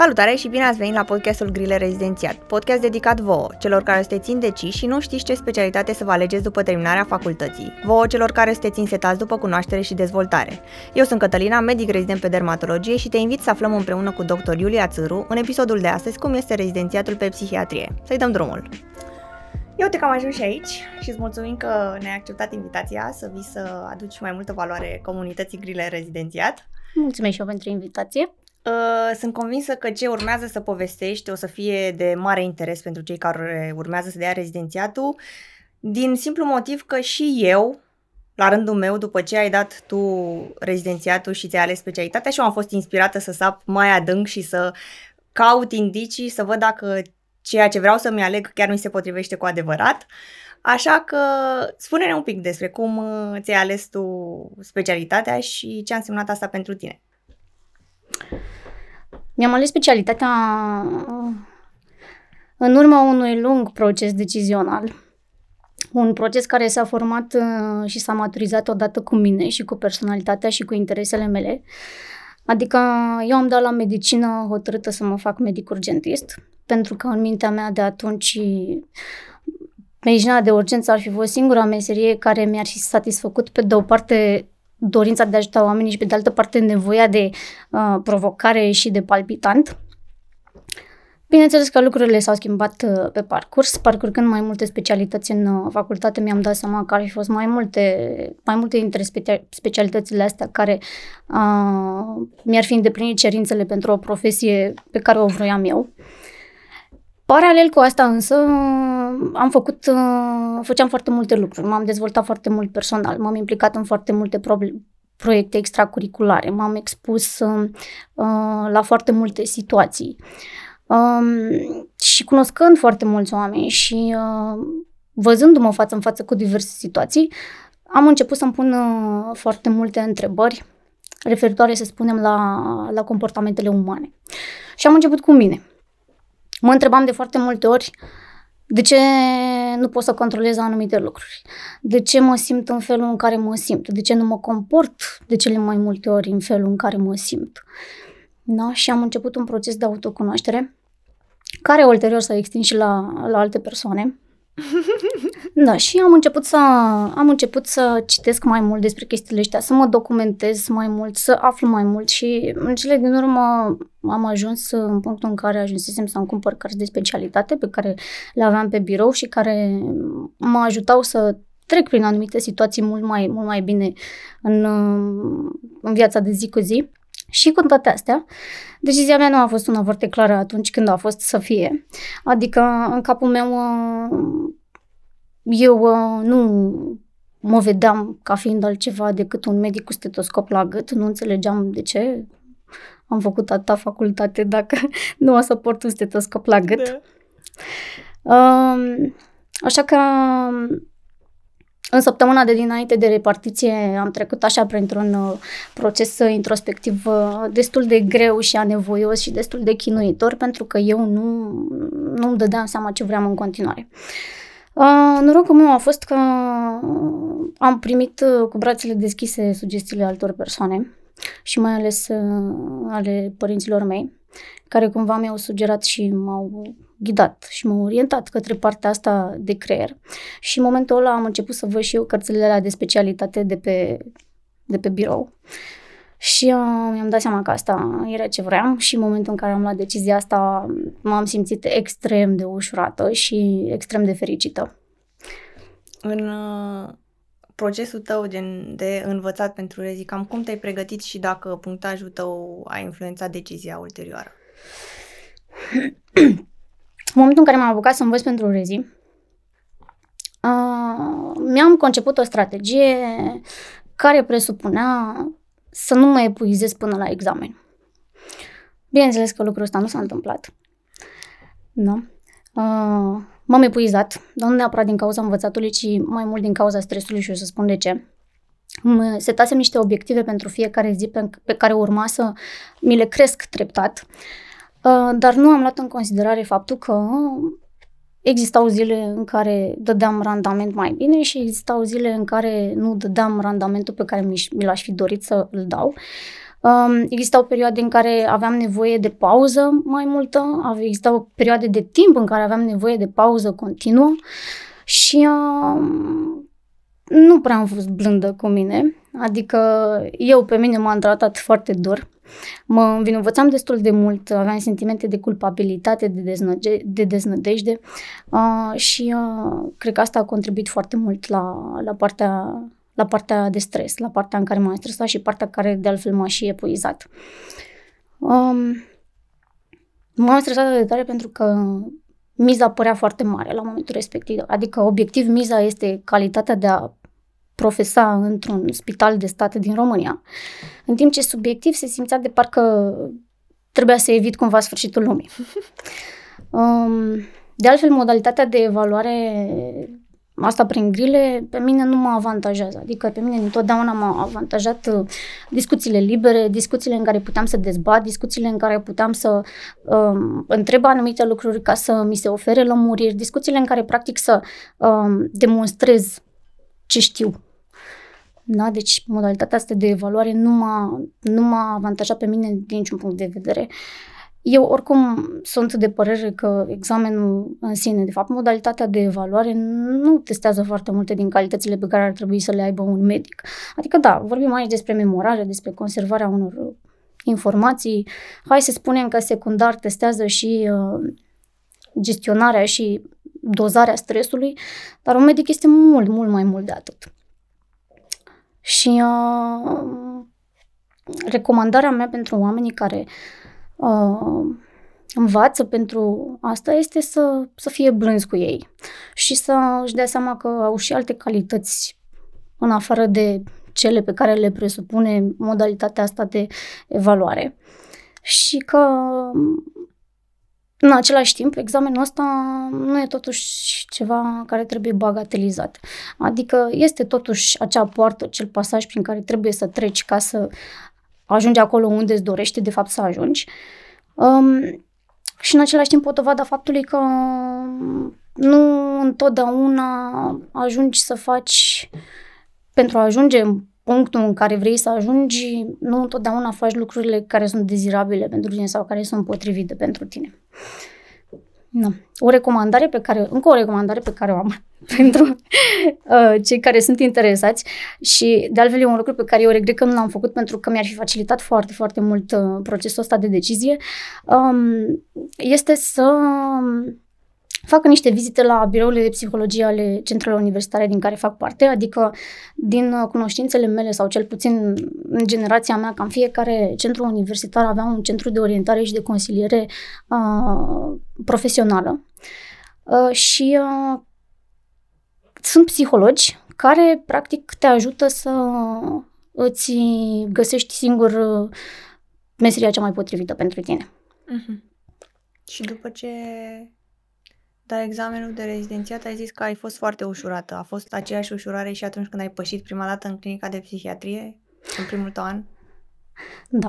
Salutare și bine ați venit la podcastul Grile Rezidențiat, podcast dedicat vouă, celor care sunteți indeciși și nu știți ce specialitate să vă alegeți după terminarea facultății, vouă celor care sunteți însetați după cunoaștere și dezvoltare. Eu sunt Cătălina, medic rezident pe dermatologie și te invit să aflăm împreună cu dr. Iulia Țâru în episodul de astăzi cum este rezidențiatul pe psihiatrie. Să-i dăm drumul! Eu te-am ajuns și aici și îți mulțumim că ne-ai acceptat invitația să vii să aduci mai multă valoare comunității Grile Rezidențiat. Mulțumesc și eu pentru invitație. Sunt convinsă că ce urmează să povestești o să fie de mare interes pentru cei care urmează să dea rezidențiatul, din simplu motiv că și eu, la rândul meu, după ce ai dat tu rezidențiatul și ți-ai ales specialitatea, și eu am fost inspirată să sap mai adânc și să caut indicii, să văd dacă ceea ce vreau să-mi aleg chiar mi se potrivește cu adevărat. Așa că spune-ne un pic despre cum ți-ai ales tu specialitatea și ce a însemnat asta pentru tine. Mi-am ales specialitatea în urma unui lung proces decizional. Un proces care s-a format și s-a maturizat odată cu mine și cu personalitatea și cu interesele mele. Adică eu am dat la medicină hotărâtă să mă fac medic urgentist, pentru că în mintea mea de atunci medicina de urgență ar fi fost singura meserie care mi-ar fi satisfăcut pe de o parte dorința de a ajuta oamenii și pe de altă parte nevoia de provocare și de palpitant. Bineînțeles că lucrurile s-au schimbat pe parcurs, parcurgând mai multe specialități în facultate, mi-am dat seama că ar fi fost mai multe dintre specialitățile astea care mi-ar fi îndeplinit cerințele pentru o profesie pe care o vroiam eu. Paralel cu asta însă făceam foarte multe lucruri, m-am dezvoltat foarte mult personal, m-am implicat în foarte multe proiecte extracurriculare, m-am expus la foarte multe situații și cunoscând foarte mulți oameni și văzându-mă față în față cu diverse situații, am început să-mi pun foarte multe întrebări referitoare, să spunem, la comportamentele umane. Și am început cu mine. Mă întrebam de foarte multe ori de ce nu pot să controlez anumite lucruri, de ce mă simt în felul în care mă simt, de ce nu mă comport de cele mai multe ori în felul în care mă simt. Da? Și am început un proces de autocunoaștere, care ulterior s-a extins și la alte persoane. Da, și am început să citesc mai mult despre chestiile astea, să mă documentez mai mult, să aflu mai mult și în cele din urmă am ajuns în punctul în care ajunsesem să-mi cumpăr cărți de specialitate pe care le aveam pe birou și care mă ajutau să trec prin anumite situații mult mai bine în viața de zi cu zi. Și cu toate astea, decizia mea nu a fost una foarte clară atunci când a fost să fie. Adică, în capul meu, eu nu mă vedeam ca fiind altceva decât un medic cu stetoscop la gât. Nu înțelegeam de ce am făcut atâta facultate dacă nu o să port un stetoscop la gât. Da. Așa că în săptămâna de dinainte de repartiție am trecut așa printr-un proces introspectiv destul de greu și anevoios și destul de chinuitor, pentru că eu nu îmi dădeam seama ce vreau în continuare. Norocul meu a fost că am primit cu brațele deschise sugestiile altor persoane și mai ales ale părinților mei, care cumva mi-au sugerat și m-au ghidat și m-au orientat către partea asta de creier. Și în momentul ăla am început să văd și eu cărțile alea de specialitate de pe birou. Și mi-am dat seama că asta era ce vreau și în momentul în care am luat decizia asta m-am simțit extrem de ușurată și extrem de fericită. În procesul tău de învățat pentru rezi, cam cum te-ai pregătit și dacă punctajul tău a influențat decizia ulterioară? În momentul în care m-am apucat să învăț pentru rezi, mi-am conceput o strategie care presupunea să nu mă epuizez până la examen. Bineînțeles că lucrul ăsta nu s-a întâmplat. Da. M-am epuizat, dar nu neapărat din cauza învățatului, ci mai mult din cauza stresului și o să spun de ce. Îmi setasem niște obiective pentru fiecare zi pe care urma să mi le cresc treptat, dar nu am luat în considerare faptul că existau zile în care dădeam randament mai bine și existau zile în care nu dădeam randamentul pe care mi l-aș fi dorit să îl dau. Existau perioade în care aveam nevoie de pauză mai multă, existau perioade de timp în care aveam nevoie de pauză continuă și nu prea am fost blândă cu mine, adică eu pe mine m-am tratat foarte dur. Mă învinovățam destul de mult, aveam sentimente de culpabilitate, de deznădejde și cred că asta a contribuit foarte mult la partea de stres, la partea în care m-am stresat și partea care de altfel m-a și epuizat. M-am stresat de tare pentru că miza părea foarte mare la momentul respectiv, adică obiectiv miza este calitatea de a profesa într-un spital de stat din România, în timp ce subiectiv se simțea de parcă trebuia să evit cumva sfârșitul lumii. De altfel, modalitatea de evaluare, asta prin grile, pe mine nu mă avantajează, adică pe mine întotdeauna m-au avantajat discuțiile libere, discuțiile în care puteam să dezbat, discuțiile în care puteam să întreb anumite lucruri ca să mi se ofere lămuriri, discuțiile în care practic să demonstrez ce știu. Da? Deci modalitatea asta de evaluare nu m-a avantajat pe mine din niciun punct de vedere. Eu oricum sunt de părere că examenul în sine, de fapt modalitatea de evaluare, nu testează foarte multe din calitățile pe care ar trebui să le aibă un medic. Adică da, vorbim aici despre memorare, despre conservarea unor informații. Hai să spunem că secundar testează și gestionarea și dozarea stresului, dar un medic este mult, mult mai mult de atât. Și recomandarea mea pentru oamenii care învață pentru asta este să fie blânzi cu ei și să își dea seama că au și alte calități în afară de cele pe care le presupune modalitatea asta de evaluare. Și că în același timp, examenul ăsta nu e totuși ceva care trebuie bagatelizat. Adică este totuși acea poartă, acel pasaj prin care trebuie să treci ca să ajungi acolo unde îți dorești de fapt să ajungi. Și în același timp o dovadă faptului că nu întotdeauna ajungi să faci, pentru a ajunge în punctul în care vrei să ajungi, nu întotdeauna faci lucrurile care sunt dezirabile pentru tine sau care sunt potrivite pentru tine. No. Încă o recomandare pe care o am pentru cei care sunt interesați și de altfel e un lucru pe care eu regret că nu l-am făcut pentru că mi-ar fi facilitat foarte, foarte mult procesul ăsta de decizie, este să facă niște vizite la birourile de psihologie ale centrelor universitare din care fac parte, adică din cunoștințele mele sau cel puțin în generația mea, cam fiecare centru universitar avea un centru de orientare și de consiliere profesională. Și sunt psihologi care practic te ajută să îți găsești singur meseria cea mai potrivită pentru tine. Uh-huh. Și după ce... Dar examenul de rezidențiat, ai zis că ai fost foarte ușurată. A fost aceeași ușurare și atunci când ai pășit prima dată în clinica de psihiatrie, în primul tău an? Da.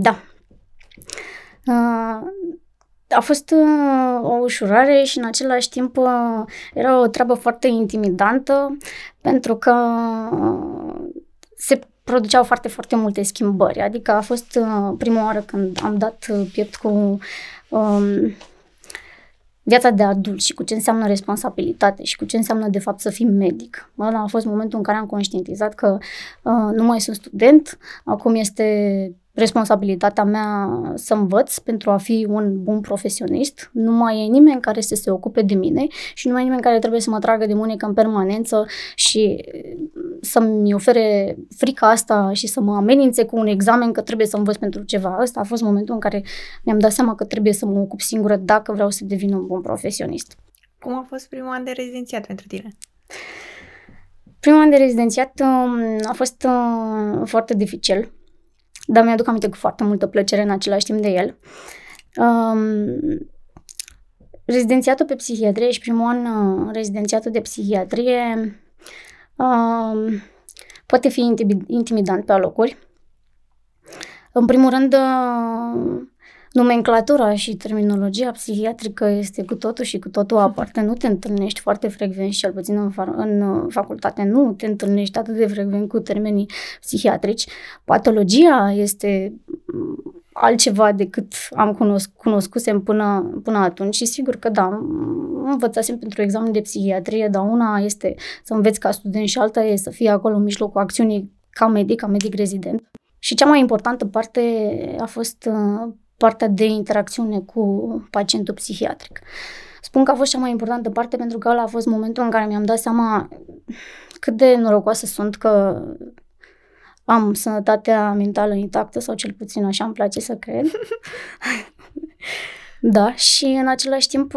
Da. A fost o ușurare și în același timp era o treabă foarte intimidantă pentru că se produceau foarte, foarte multe schimbări. Adică a fost prima oară când am dat piept cu... viața de adult și cu ce înseamnă responsabilitate și cu ce înseamnă de fapt să fii medic. Ăla a fost momentul în care am conștientizat că nu mai sunt student, acum este responsabilitatea mea să învăț pentru a fi un bun profesionist. Nu mai e nimeni care să se ocupe de mine și nu mai e nimeni care trebuie să mă tragă de mânecă în permanență și să-mi ofere frica asta și să mă amenințe cu un examen că trebuie să învăț pentru ceva. Ăsta a fost momentul în care mi-am dat seama că trebuie să mă ocup singură dacă vreau să devin un bun profesionist. Cum a fost primul an de rezidențiat pentru tine? Primul an de rezidențiat a fost foarte dificil. Dar mi-aduc aminte cu foarte multă plăcere în același timp de el. Rezidențiatul pe psihiatrie și primul an rezidențiatul de psihiatrie poate fi intimidant pe alocuri. În primul rând, Nomenclatura și terminologia psihiatrică este cu totul și cu totul aparte. Nu te întâlnești foarte frecvent, cel puțin în facultate, nu te întâlnești atât de frecvent cu termenii psihiatrici. Patologia este altceva decât am cunoscusem până atunci și sigur că da, învățasem pentru examen de psihiatrie, dar una este să înveți ca student și alta e să fii acolo în mijlocul acțiunii ca medic rezident. Și cea mai importantă parte a fost partea de interacțiune cu pacientul psihiatric. Spun că a fost cea mai importantă parte pentru că ăla a fost momentul în care mi-am dat seama cât de norocoasă sunt că am sănătatea mentală intactă, sau cel puțin așa îmi place să cred. Da, și în același timp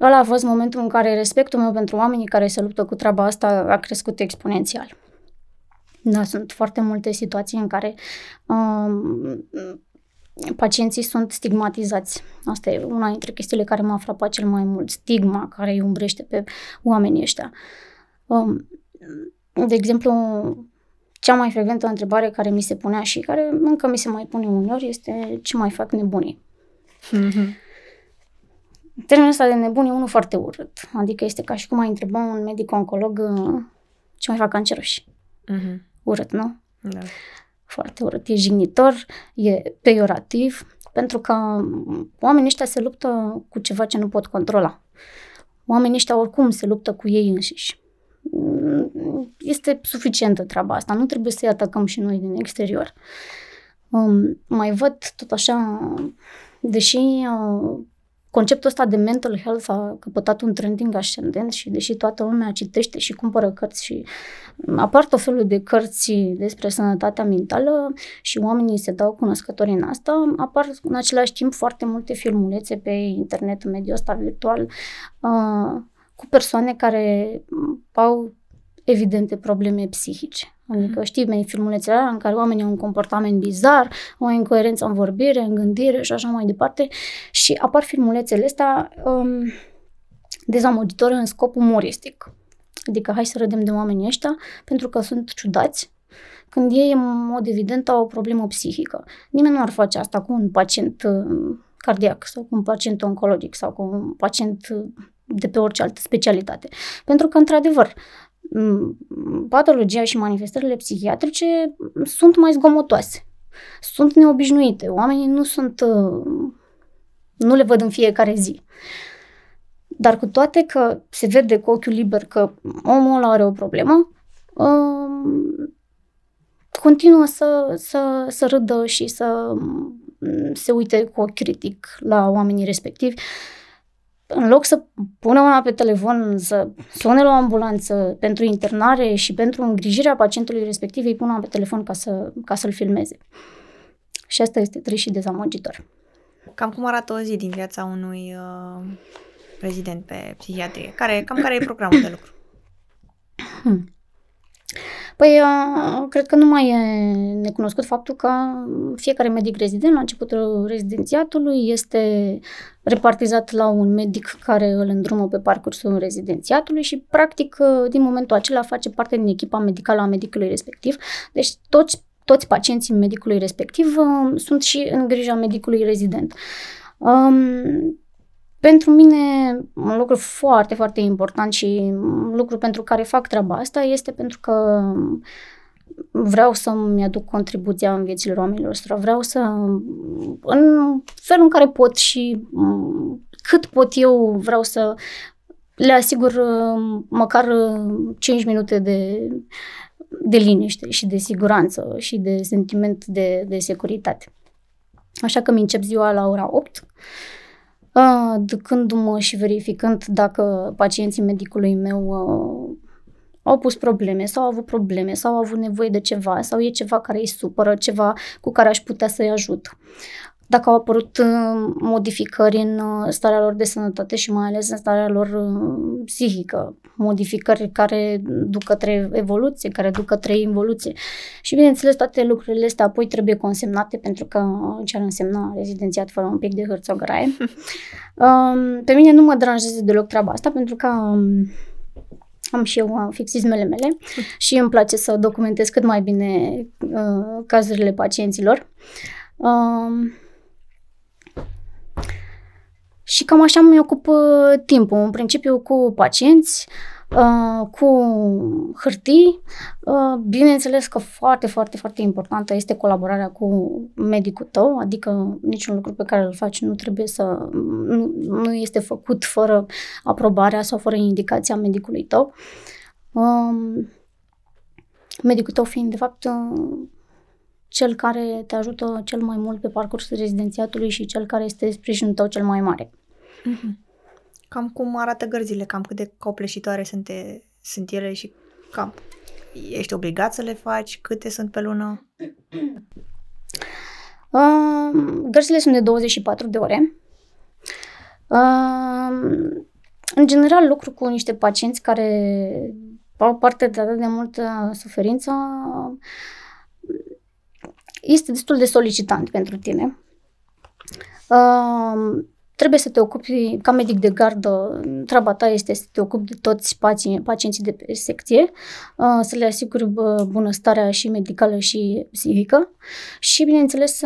ăla a fost momentul în care respectul meu pentru oamenii care se luptă cu treaba asta a crescut exponențial. Da, sunt foarte multe situații în care pacienții sunt stigmatizați. Asta e una dintre chestiile care m-a frapat cel mai mult. Stigma care îi umbrește pe oamenii ăștia. De exemplu, cea mai frecventă întrebare care mi se punea și care încă mi se mai pune uneori este: ce mai fac nebunii? Mm-hmm. Termenul ăsta de nebuni e unul foarte urât. Adică este ca și cum ai întreba un medic-oncolog ce mai fac canceroși. Mm-hmm. Urât, nu? Da. Foarte urât. E jignitor, e peiorativ, pentru că oamenii ăștia se luptă cu ceva ce nu pot controla. Oamenii ăștia oricum se luptă cu ei înșiși. Este suficientă treaba asta, nu trebuie să-i atacăm și noi din exterior. Mai văd tot așa, deși conceptul ăsta de mental health a căpătat un trending ascendent și deși toată lumea citește și cumpără cărți și apar tot felul de cărți despre sănătatea mentală și oamenii se dau cunoscători în asta, apar în același timp foarte multe filmulețe pe internet, în mediul ăsta virtual, cu persoane care au evidente probleme psihice. Adică știi, filmulețele alea în care oamenii au un comportament bizar, o incoerență în vorbire, în gândire și așa mai departe, și apar filmulețele astea dezamăgitoare în scop umoristic. Adică hai să râdem de oamenii ăștia pentru că sunt ciudați, când ei în mod evident au o problemă psihică. Nimeni nu ar face asta cu un pacient cardiac sau cu un pacient oncologic sau cu un pacient de pe orice altă specialitate. Pentru că, într-adevăr, patologia și manifestările psihiatrice sunt mai zgomotoase, sunt neobișnuite, oamenii nu le văd în fiecare zi. Dar cu toate că se vede cu ochiul liber că omul ăla are o problemă, continuă să râdă și să se uite cu ochi critic la oamenii respectivi. În loc să pună mâna pe telefon, să sune la o ambulanță pentru internare și pentru îngrijirea pacientului respectiv, îi pun mâna pe telefon ca să-l filmeze. Și asta este trist și dezamăgitor. Cam cum arată o zi din viața unui rezident pe psihiatrie? Care e programul de lucru? Păi, cred că nu mai e necunoscut faptul că fiecare medic rezident la începutul rezidențiatului este repartizat la un medic care îl îndrumă pe parcursul rezidențiatului și, practic, din momentul acela face parte din echipa medicală a medicului respectiv. Deci, toți pacienții medicului respectiv sunt și în grija medicului rezident. Pentru mine, un lucru foarte, foarte important și un lucru pentru care fac treaba asta este pentru că vreau să-mi aduc contribuția în viețile oamenilor ăstora. Vreau să, în felul în care pot și cât pot eu, vreau să le asigur măcar 5 minute de liniște și de siguranță și de sentiment de securitate. Așa că îmi încep ziua la ora 8. Ducându-mă și verificând dacă pacienții medicului meu au pus probleme sau au avut nevoie de ceva sau e ceva care îi supără, ceva cu care aș putea să-i ajut. Dacă au apărut modificări în starea lor de sănătate și mai ales în starea lor psihică, modificări care duc către evoluție, care duc către involuție. Și bineînțeles, toate lucrurile astea apoi trebuie consemnate, pentru că ce ar însemna rezidențiat fără un pic de hârțogăraie. Pe mine nu mă deranjează deloc treaba asta, pentru că am și eu fixismele mele și îmi place să documentez cât mai bine cazurile pacienților. Și cam așa îmi ocup timpul, în principiu cu pacienți, cu hârtii. Bineînțeles că foarte importantă este colaborarea cu medicul tău, adică niciun lucru pe care îl faci nu este făcut fără aprobarea sau fără indicația medicului tău. Medicul tău fiind, de fapt, cel care te ajută cel mai mult pe parcursul rezidențiatului și cel care este sprijinul tău cel mai mare. Cam cum arată gărzile, cam cât de copleșitoare sunt ele și cam ești obligat să le faci? Câte sunt pe lună? Gărzile sunt de 24 de ore. În general, lucru cu niște pacienți care au parte de atât de multă suferință este destul de solicitant pentru tine. Trebuie să te ocupi, ca medic de gardă, treaba ta este să te ocupi de toți pacienții de pe secție, să le asiguri bunăstarea și medicală și psihică și, bineînțeles,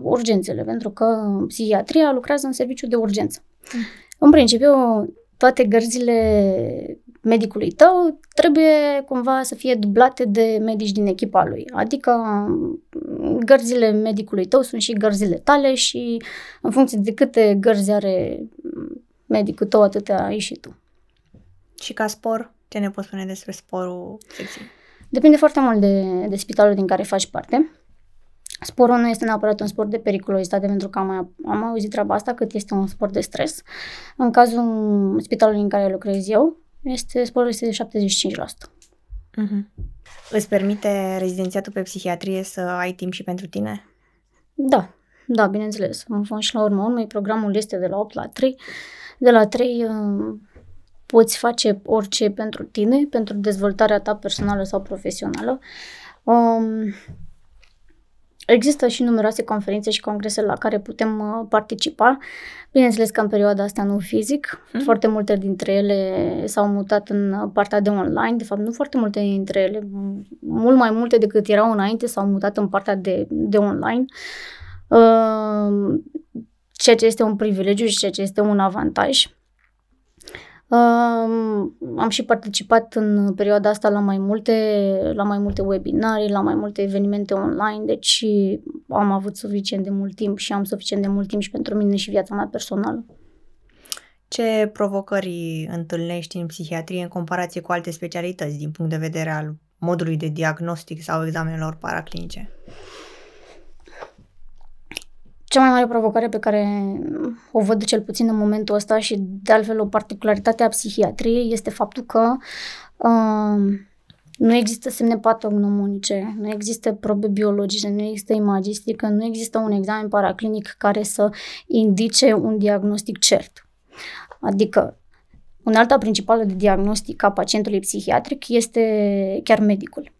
urgențele, pentru că psihiatria lucrează în serviciu de urgență. În principiu, toate gărzile medicului tău trebuie cumva să fie dublate de medici din echipa lui. Adică gărzile medicului tău sunt și gărzile tale și în funcție de câte gărzi are medicul tău, atâtea ai și tu. Și ca spor, ce ne poți spune despre sporul secției? Depinde foarte mult de spitalul din care faci parte. Sporul nu este neapărat un sport de periculozitate, pentru că am auzit treaba asta, cât este un sport de stres. În cazul spitalului în care lucrez eu, sporul este de 75%. Îți permite rezidențiatul pe psihiatrie să ai timp și pentru tine? Da, bineînțeles. În fond și la urmă, programul este de la 8 la 3. De la 3 poți face orice pentru tine, pentru dezvoltarea ta personală sau profesională. Există și numeroase conferințe și congrese la care putem participa. Bineînțeles că în perioada asta nu fizic. Foarte multe dintre ele s-au mutat în partea de online. De fapt, nu foarte multe dintre ele. Mult mai multe decât erau înainte s-au mutat în partea de online. Ceea ce este un privilegiu și ceea ce este un avantaj. Am și participat în perioada asta la mai multe webinarii, la mai multe evenimente online, deci am avut suficient de mult timp și am suficient de mult timp și pentru mine și viața mea personală. Ce provocări întâlnești în psihiatrie în comparație cu alte specialități din punct de vedere al modului de diagnostic sau examenelor paraclinice? Cea mai mare provocare pe care o văd cel puțin în momentul ăsta și de altfel o particularitate a psihiatriei este faptul că nu există semne patognomonice, nu există probe biologice, nu există imagistică, nu există un examen paraclinic care să indice un diagnostic cert. Adică, unealta principală de diagnostic a pacientului psihiatric este chiar medicul.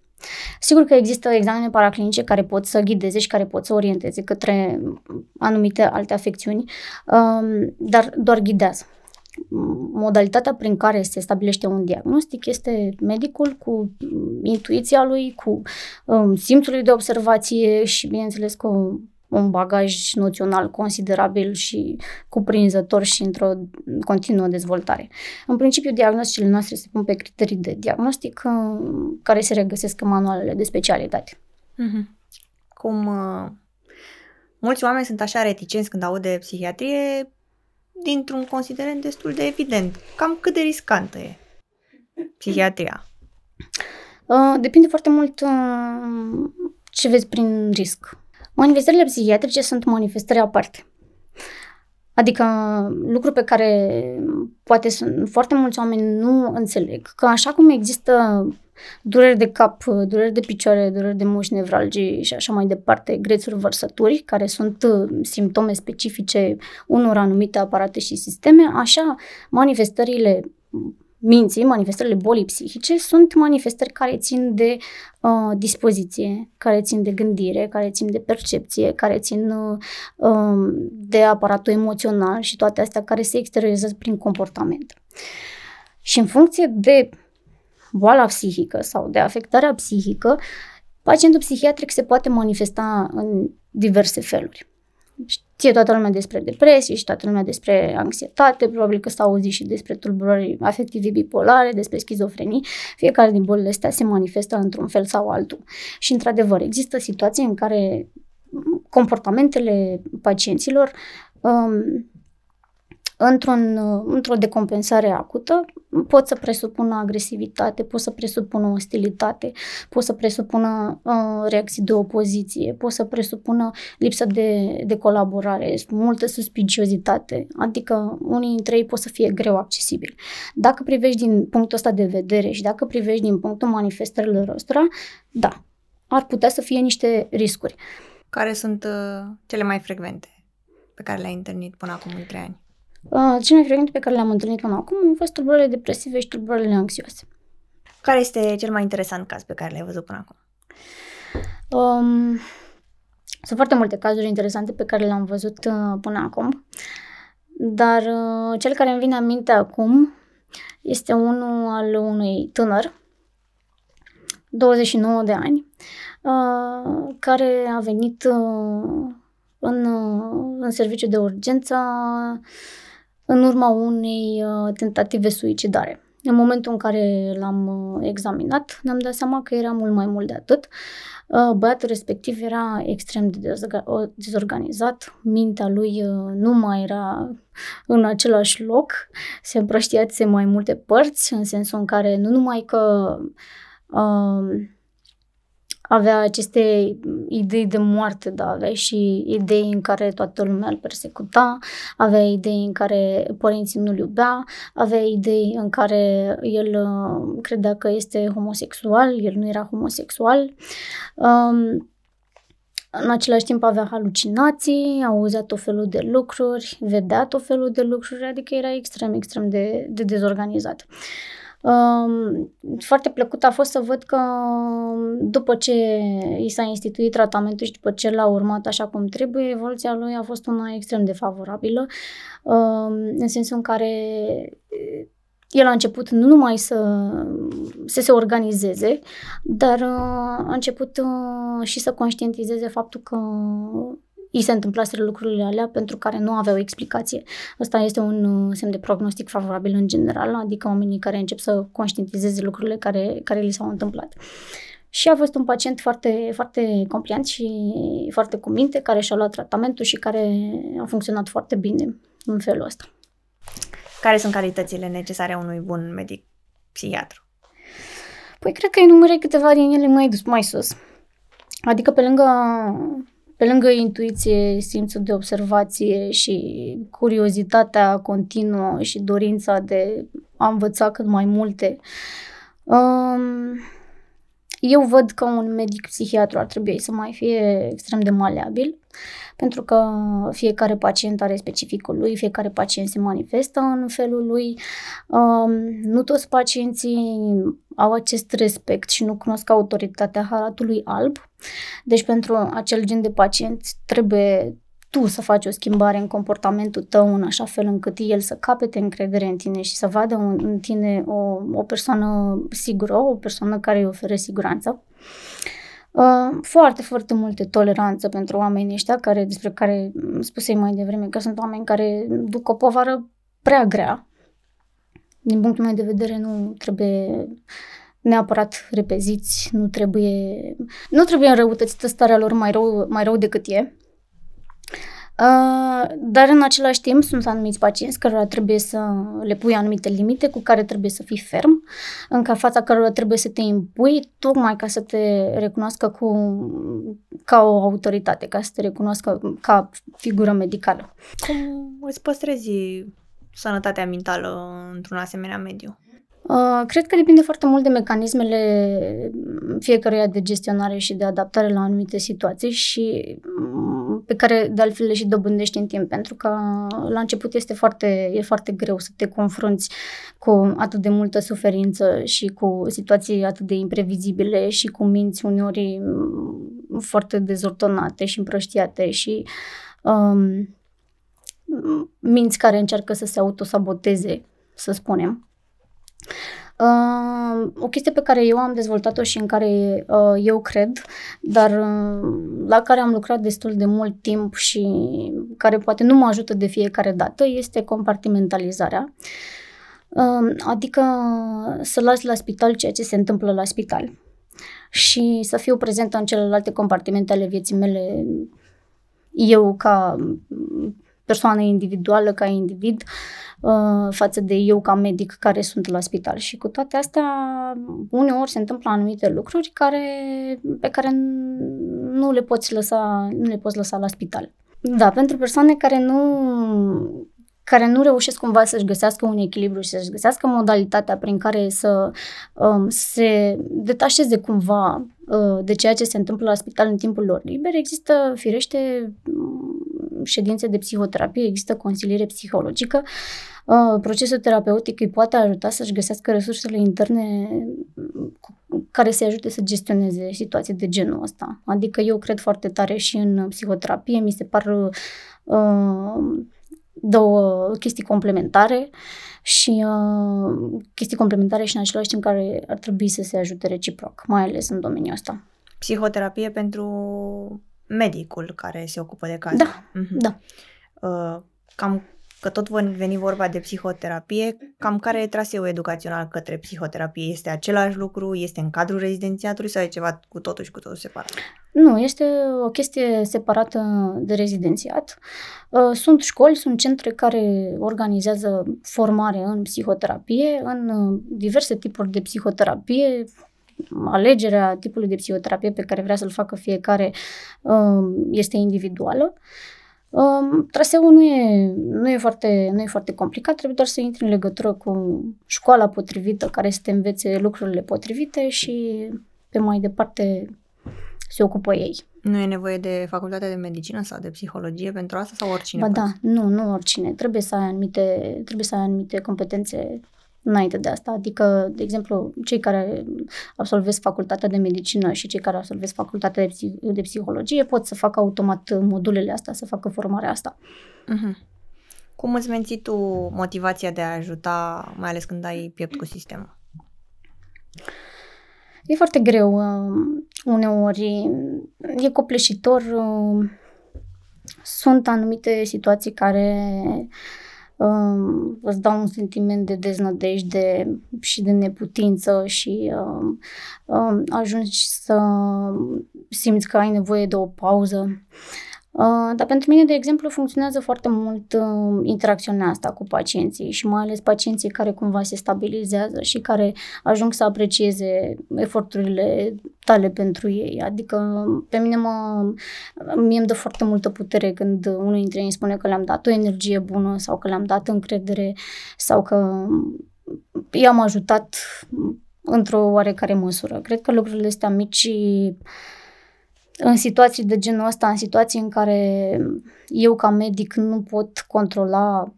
Sigur că există examene paraclinice care pot să ghideze și care pot să orienteze către anumite alte afecțiuni, dar doar ghidează. Modalitatea prin care se stabilește un diagnostic este medicul cu intuiția lui, cu simțul lui de observație și, bineînțeles, cu un bagaj noțional considerabil și cuprinzător și într-o continuă dezvoltare. În principiu, diagnosticile noastre se pun pe criterii de diagnostic care se regăsesc în manualele de specialitate. Cum mulți oameni sunt așa reticenți când aud de psihiatrie, dintr-un considerent destul de evident. Cam cât de riscantă e psihiatria? Depinde foarte mult ce vezi prin risc. Manifestările psihiatrice sunt manifestări aparte. Adică lucruri pe care poate foarte mulți oameni nu înțeleg. Că așa cum există dureri de cap, dureri de picioare, dureri de mușchi nevralgii și așa mai departe, grețuri, vărsături, care sunt simptome specifice unor anumite aparate și sisteme, așa manifestările minții, manifestările bolii psihice, sunt manifestări care țin de dispoziție, care țin de gândire, care țin de percepție, care țin de aparatul emoțional și toate astea care se exteriorizează prin comportament. Și în funcție de boala psihică sau de afectarea psihică, Pacientul psihiatric se poate manifesta în diverse feluri. Știe toată lumea despre depresie și toată lumea despre anxietate, probabil că s-a auzit și despre tulburări afective bipolare, despre schizofrenie. Fiecare din bolile astea se manifestă într-un fel sau altul. Și într-adevăr, există situații în care comportamentele pacienților într-o decompensare acută pot să presupună agresivitate, pot să presupună ostilitate, pot să presupună reacții de opoziție, pot să presupună lipsă de colaborare, multă suspiciozitate, adică unii dintre ei pot să fie greu accesibili. Dacă privești din punctul ăsta de vedere și dacă privești din punctul manifestărilor ăstora, da, ar putea să fie niște riscuri. Care sunt cele mai frecvente pe care le-ai întâlnit până acum în 3 ani? Cele mai frecvente pe care le-am întâlnit până acum au fost tulburările depresive și tulburările anxioase. Care este cel mai interesant caz pe care l-ai văzut până acum? Sunt foarte multe cazuri interesante pe care le-am văzut până acum, dar cel care îmi vine în minte acum este unul al unui tânăr, 29 de ani, care a venit în serviciu de urgență în urma unei tentative suicidare. În momentul în care l-am examinat, ne-am dat seama că era mult mai mult de atât. Băiatul respectiv era extrem de dezorganizat, mintea lui nu mai era în același loc, se împrăștiase mai multe părți, în sensul în care nu numai că avea aceste idei de moarte, dar avea și idei în care toată lumea îl persecuta, avea idei în care părinții nu-l iubea, avea idei în care el credea că este homosexual, el nu era homosexual. În același timp avea halucinații, auzea tot felul de lucruri, vedea tot felul de lucruri, adică era extrem de dezorganizat. Foarte plăcut a fost să văd că după ce i s-a instituit tratamentul și după ce l-a urmat așa cum trebuie, evoluția lui a fost una extrem de favorabilă, în sensul în care el a început nu numai să se organizeze, dar a început și să conștientizeze faptul că i se întâmplaseră lucrurile alea pentru care nu avea o explicație. Ăsta este un semn de prognostic favorabil în general, adică oamenii care încep să conștientizeze lucrurile care li s-au întâmplat. Și a fost un pacient foarte, foarte compliant și foarte cu minte, care și-a luat tratamentul și care a funcționat foarte bine în felul ăsta. Care sunt calitățile necesare unui bun medic psihiatru? Păi cred că enumerei câteva din ele mai sus. Adică pe lângă intuiție, simțul de observație și curiozitatea continuă și dorința de a învăța cât mai multe, eu văd că un medic psihiatru ar trebui să mai fie extrem de maleabil, pentru că fiecare pacient are specificul lui, fiecare pacient se manifestă în felul lui. Nu toți pacienții au acest respect și nu cunosc autoritatea halatului alb. Deci pentru acel gen de pacient trebuie tu să faci o schimbare în comportamentul tău în așa fel încât el să capete încredere în tine și să vadă în tine o persoană sigură, o persoană care îi oferă siguranță. Foarte, foarte multă toleranță pentru oamenii ăștia despre care spusei mai devreme că sunt oameni care duc o povară prea grea. Din punctul meu de vedere nu trebuie neapărat repeziți, nu trebuie înrăutățită starea lor mai rău decât e. Dar în același timp sunt anumiți pacienți cărora trebuie să le pui anumite limite, cu care trebuie să fii ferm, în fața cărora trebuie să te impui tocmai ca să te recunoască ca o autoritate, ca să te recunoască ca figură medicală. Cum îți păstrezi sănătatea mentală într-un asemenea mediu? Cred că depinde foarte mult de mecanismele fiecăruia de gestionare și de adaptare la anumite situații și pe care de altfel le și dobândești în timp, pentru că la început e foarte greu să te confrunți cu atât de multă suferință și cu situații atât de imprevizibile și cu minți uneori foarte dezordonate și împrăștiate și minți care încearcă să se autosaboteze, să spunem. O chestie pe care eu am dezvoltat-o și în care eu cred, dar la care am lucrat destul de mult timp și care poate nu mă ajută de fiecare dată, este compartimentalizarea. Adică să las la spital ceea ce se întâmplă la spital și să fiu prezentă în celelalte compartimente ale vieții mele, eu ca persoană individuală, ca individ, față de eu ca medic care sunt la spital. Și cu toate astea, uneori se întâmplă anumite lucruri pe care nu le poți lăsa la spital. Da, pentru persoane care nu reușesc cumva să-și găsească un echilibru și să-și găsească modalitatea prin care să se detașeze cumva de ceea ce se întâmplă la spital în timpul lor liber, există firește ședințe de psihoterapie, există consiliere psihologică. Procesul terapeutic îi poate ajuta să-și găsească resursele interne care să-i ajute să gestioneze situații de genul ăsta. Adică eu cred foarte tare și în psihoterapie, mi se par două chestii complementare și în același timp care ar trebui să se ajute reciproc, mai ales în domeniul ăsta. Psihoterapie pentru medicul care se ocupă de caz. Da, da. Cam că tot vor veni vorba de psihoterapie, cam care e traseul educațional către psihoterapie? Este același lucru? Este în cadrul rezidențiatului sau e ceva cu totul separat? Nu, este o chestie separată de rezidențiat. Sunt școli, sunt centre care organizează formare în psihoterapie, în diverse tipuri de psihoterapie. Alegerea tipului de psihoterapie pe care vrea să-l facă fiecare este individuală. Traseul nu e foarte complicat, trebuie doar să intri în legătură cu școala potrivită care să te învețe lucrurile potrivite și pe mai departe se ocupă ei. Nu e nevoie de facultatea de medicină sau de psihologie pentru asta sau oricine? Ba da, nu oricine. Trebuie să ai anumite competențe înainte de asta, adică, de exemplu, cei care absolvesc facultatea de medicină și cei care absolvesc facultatea de psihologie pot să facă automat modulele astea, să facă formarea asta. Uh-huh. Cum îți menții tu motivația de a ajuta, mai ales când ai piept cu sistemul? E foarte greu uneori, e copleșitor. Sunt anumite situații care îți dau un sentiment de deznădejde și de neputință și ajungi să simți că ai nevoie de o pauză. Dar pentru mine, de exemplu, funcționează foarte mult interacțiunea asta cu pacienții și mai ales pacienții care cumva se stabilizează și care ajung să aprecieze eforturile tale pentru ei. Adică pe mine mie îmi dă foarte multă putere când unul dintre ei spune că le-am dat o energie bună sau că le-am dat încredere sau că i-am ajutat într-o oarecare măsură. Cred că lucrurile astea mici, în situații de genul ăsta, în situații în care eu ca medic nu pot controla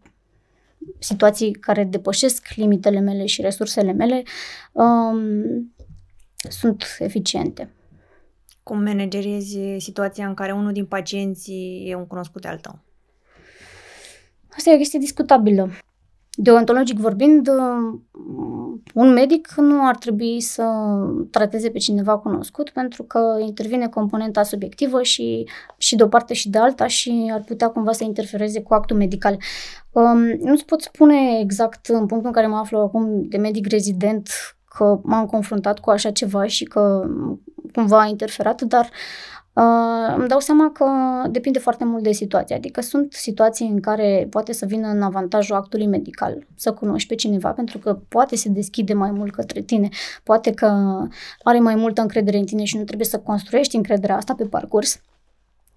situații care depășesc limitele mele și resursele mele, sunt eficiente. Cum manageriezi situația în care unul din pacienții e un cunoscut al tău? Asta e o chestie discutabilă. Deontologic vorbind, un medic nu ar trebui să trateze pe cineva cunoscut pentru că intervine componenta subiectivă și de o parte și de alta și ar putea cumva să interfereze cu actul medical. Nu-ți pot spune exact în punctul în care mă aflu acum de medic rezident că m-am confruntat cu așa ceva și că cumva a interferat, dar îmi dau seama că depinde foarte mult de situație, adică sunt situații în care poate să vină în avantajul actului medical să cunoști pe cineva pentru că poate se deschide mai mult către tine, poate că are mai multă încredere în tine și nu trebuie să construiești încrederea asta pe parcurs,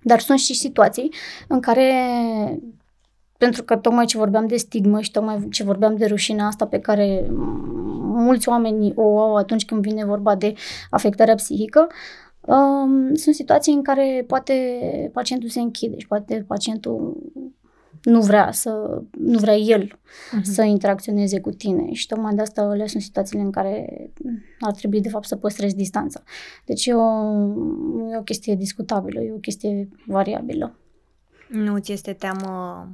dar sunt și situații în care, pentru că tocmai ce vorbeam de stigmă și tocmai ce vorbeam de rușinea asta pe care mulți oameni o au atunci când vine vorba de afectarea psihică, sunt situații în care poate pacientul se închide și poate pacientul nu vrea el să interacționeze cu tine și tocmai de asta alea sunt situațiile în care ar trebui de fapt să păstrezi distanța. Deci e o chestie discutabilă, e o chestie variabilă. Nu ți este teamă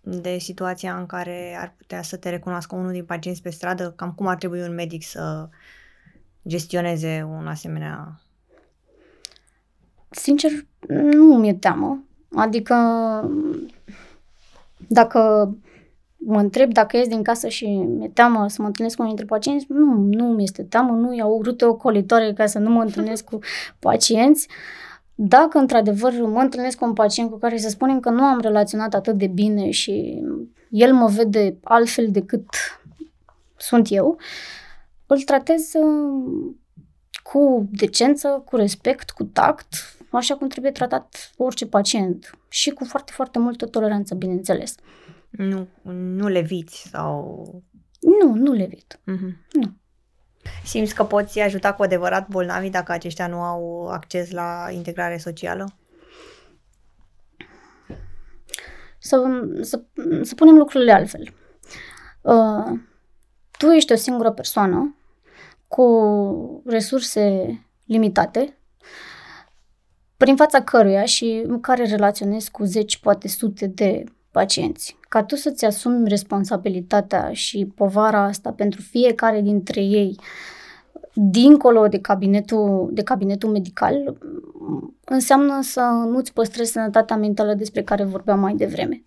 de situația în care ar putea să te recunoască unul din pacienți pe stradă, cam cum ar trebui un medic să gestioneze un asemenea... Sincer, nu mi-e teamă. Adică, dacă mă întreb dacă ies din casă și mi-e teamă să mă întâlnesc cu unul dintre pacienți, nu mi-este teamă, nu iau o rută ocolitoare ca să nu mă întâlnesc cu pacienți. Dacă, într-adevăr, mă întâlnesc cu un pacient cu care să spunem că nu am relaționat atât de bine și el mă vede altfel decât sunt eu, îl tratez cu decență, cu respect, cu tact, așa cum trebuie tratat orice pacient și cu foarte, foarte multă toleranță, bineînțeles. Nu leviți sau... Nu levit. Mm-hmm. Nu. Simți că poți ajuta cu adevărat bolnavii dacă aceștia nu au acces la integrare socială? Să punem lucrurile altfel. Tu ești o singură persoană cu resurse limitate, prin fața căruia și în care relaționezi cu zeci, poate sute de pacienți. Ca tu să-ți asumi responsabilitatea și povara asta pentru fiecare dintre ei, dincolo de cabinetul medical, înseamnă să nu-ți păstrezi sănătatea mentală despre care vorbeam mai devreme.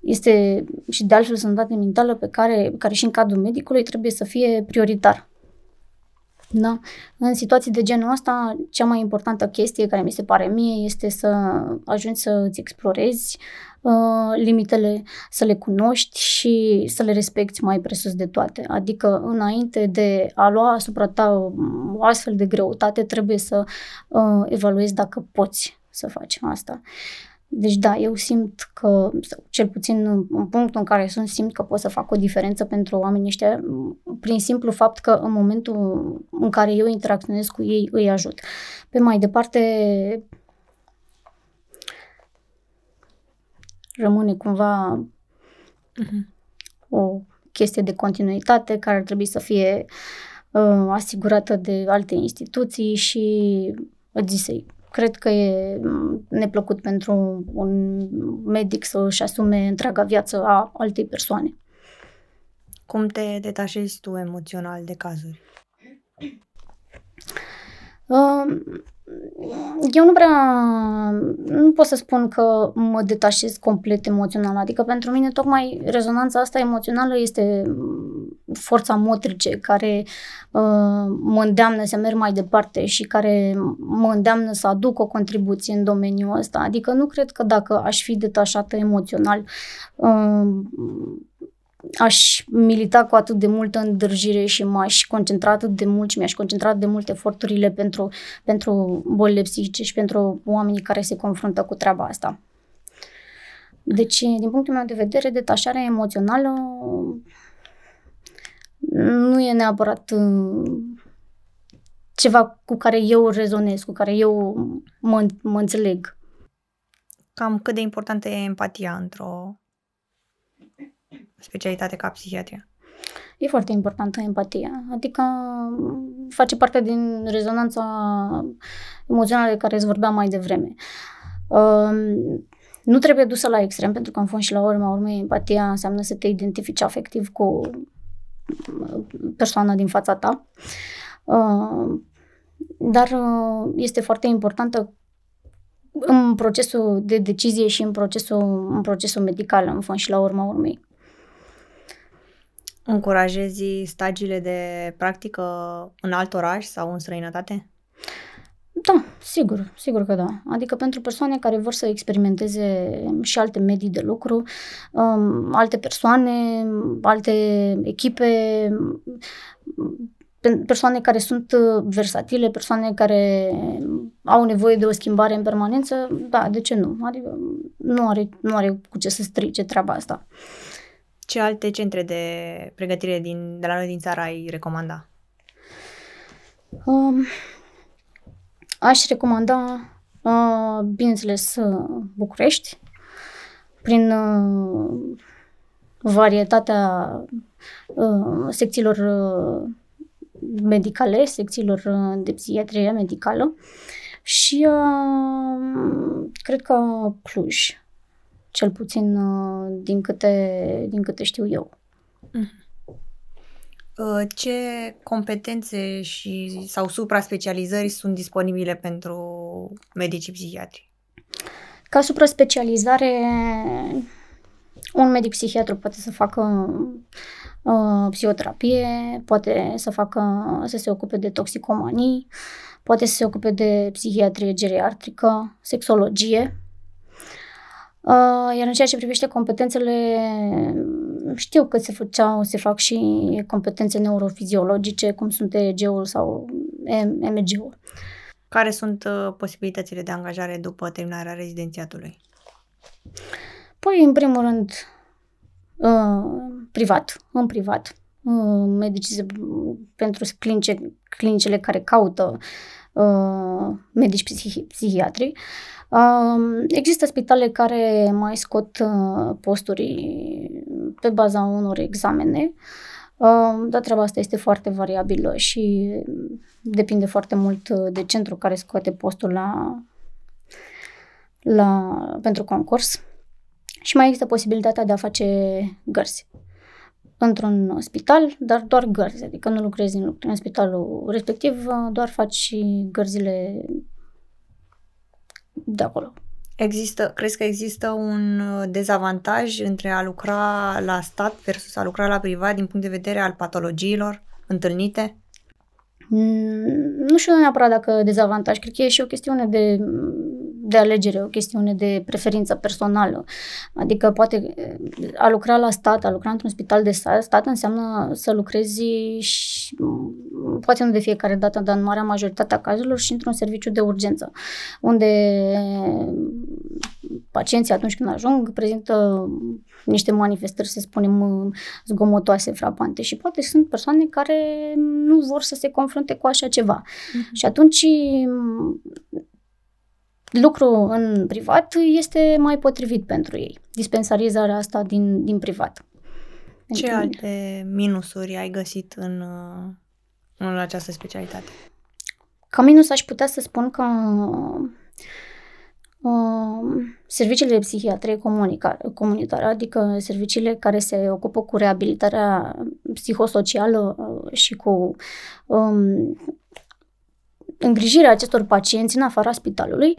Este și de altfel sănătatea mentală pe care și în cadrul medicului trebuie să fie prioritar. Da. În situații de genul ăsta, cea mai importantă chestie care mi se pare mie este să ajungi să îți explorezi limitele, să le cunoști și să le respecti mai presus de toate. Adică înainte de a lua asupra ta o astfel de greutate, trebuie să evaluezi dacă poți să faci asta. Deci da, eu simt că, cel puțin în punctul în care sunt, simt că pot să fac o diferență pentru oamenii ăștia prin simplu fapt că în momentul în care eu interacționez cu ei, îi ajut. Pe mai departe, rămâne cumva o chestie de continuitate care ar trebui să fie asigurată de alte instituții și zisei. Cred că e neplăcut pentru un medic să își asume întreaga viață a altei persoane. Cum te detașezi tu emoțional de cazuri? Eu nu pot să spun că mă detașez complet emoțional. Adică pentru mine tocmai rezonanța asta emoțională este forța motrice care mă îndeamnă să merg mai departe și care mă îndeamnă să aduc o contribuție în domeniul ăsta. Adică nu cred că dacă aș fi detașată emoțional aș milita cu atât de multă îndârjire și mi-aș concentra de mult eforturile pentru bolile psihice și pentru oamenii care se confruntă cu treaba asta. Deci, din punctul meu de vedere, detașarea emoțională nu e neapărat ceva cu care eu rezonez, cu care eu mă înțeleg. Cam cât de importantă e empatia într-o specialitate ca psihiatria? E foarte importantă empatia. Adică face parte din rezonanța emoțională de care îți vorbeam mai devreme. Nu trebuie dusă la extrem, pentru că în fond și la urma urmei empatia înseamnă să te identifici afectiv cu persoana din fața ta. Dar este foarte importantă în procesul de decizie și în procesul medical, în fond și la urma urmei. Încurajezi stagiile de practică în alt oraș sau în străinătate? Da, sigur că da. Adică pentru persoane care vor să experimenteze și alte medii de lucru, alte persoane, alte echipe, persoane care sunt versatile, persoane care au nevoie de o schimbare în permanență, da, de ce nu? Adică nu are cu ce să strice treaba asta. Ce alte centre de pregătire de la noi din țară ai recomanda? Aș recomanda, bineînțeles, București, prin varietatea secțiilor medicale, secțiilor de psihiatrie medicală și cred că Cluj. cel puțin din câte știu eu. Ce competențe sau supra-specializări sunt disponibile pentru medicii psihiatri? Ca supra-specializare, un medic psihiatru poate să facă psihoterapie, poate să se ocupe de toxicomanii, poate să se ocupe de psihiatrie geriatrică, sexologie. Iar în ceea ce privește competențele, știu că se fac și competențe neurofiziologice, cum sunt EEG-ul sau EMG-ul. Care sunt posibilitățile de angajare după terminarea rezidențiatului? Păi, în primul rând, privat. Medici pentru clinicele care caută medici psihiatri. Există spitale care mai scot posturi pe baza unor examene, dar treaba asta este foarte variabilă și depinde foarte mult de centru care scoate postul pentru concurs. Și mai există posibilitatea de a face gărzi într-un spital, dar doar gărzi, adică nu lucrezi în spitalul respectiv, doar faci gărzile de acolo. Crezi că există un dezavantaj între a lucra la stat versus a lucra la privat din punct de vedere al patologiilor întâlnite? Nu știu neapărat dacă dezavantaj, cred că e și o chestiune de alegere, o chestiune de preferință personală. Adică poate a lucra la stat, a lucra într-un spital de stat înseamnă să lucrezi și, poate nu de fiecare dată, dar în marea majoritate a cazurilor, și într-un serviciu de urgență, unde pacienții atunci când ajung prezintă niște manifestări, să spunem, zgomotoase, frapante, și poate sunt persoane care nu vor să se confrunte cu așa ceva. Mm-hmm. Și atunci lucru în privat este mai potrivit pentru ei, dispensarizarea asta din privat. Ce alte minusuri ai găsit în această specialitate? Ca minus aș putea să spun că serviciile psihiatrie comunitare, adică serviciile care se ocupă cu reabilitarea psihosocială și cu îngrijirea acestor pacienți în afara spitalului,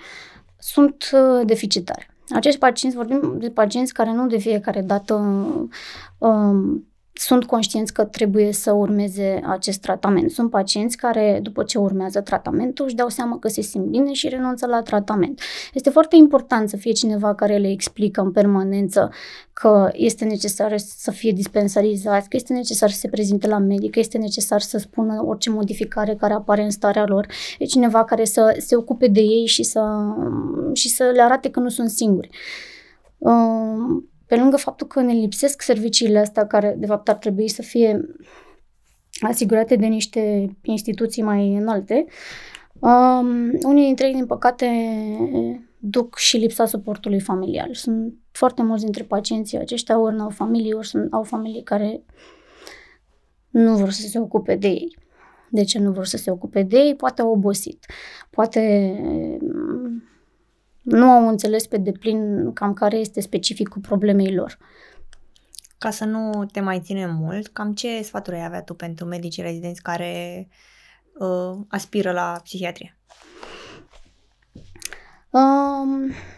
sunt deficitare. Acești pacienți, vorbim de pacienți care nu de fiecare dată sunt conștienți că trebuie să urmeze acest tratament. Sunt pacienți care, după ce urmează tratamentul, își dau seama că se simt bine și renunță la tratament. Este foarte important să fie cineva care le explică în permanență că este necesar să fie dispensarizați, că este necesar să se prezinte la medic, că este necesar să spună orice modificare care apare în starea lor. E cineva care să se ocupe de ei și să le arate că nu sunt singuri. Pe lângă faptul că ne lipsesc serviciile astea, care de fapt ar trebui să fie asigurate de niște instituții mai înalte, unii dintre ei, din păcate, duc și lipsa suportului familial. Sunt foarte mulți dintre pacienții aceștia, ori n-au familie, ori au familii care nu vor să se ocupe de ei. De ce nu vor să se ocupe de ei? Poate au obosit, poate nu au înțeles pe deplin cam care este specificul problemei lor. Ca să nu te mai ținem mult, cam ce sfaturi ai avea tu pentru medicii rezidenți care aspiră la psihiatrie?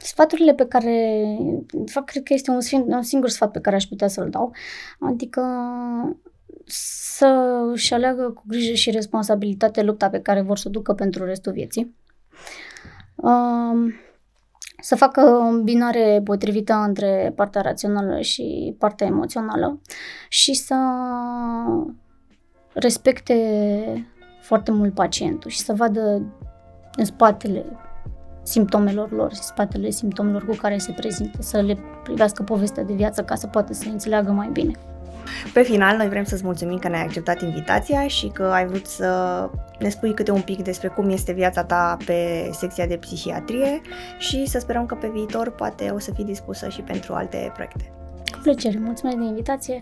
Sfaturile pe care, de fapt, cred că este un singur sfat pe care aș putea să-l dau, adică să își aleagă cu grijă și responsabilitate lupta pe care vor să o ducă pentru restul vieții. Să facă o binare potrivită între partea rațională și partea emoțională și să respecte foarte mult pacientul și să vadă în spatele simptomelor lor, în spatele simptomelor cu care se prezintă, să le privească povestea de viață ca să poată să înțeleagă mai bine. Pe final, noi vrem să-ți mulțumim că ne-ai acceptat invitația și că ai vrut să ne spui câte un pic despre cum este viața ta pe secția de psihiatrie și să sperăm că pe viitor poate o să fii dispusă și pentru alte proiecte. Cu plăcere, mulțumesc de invitație!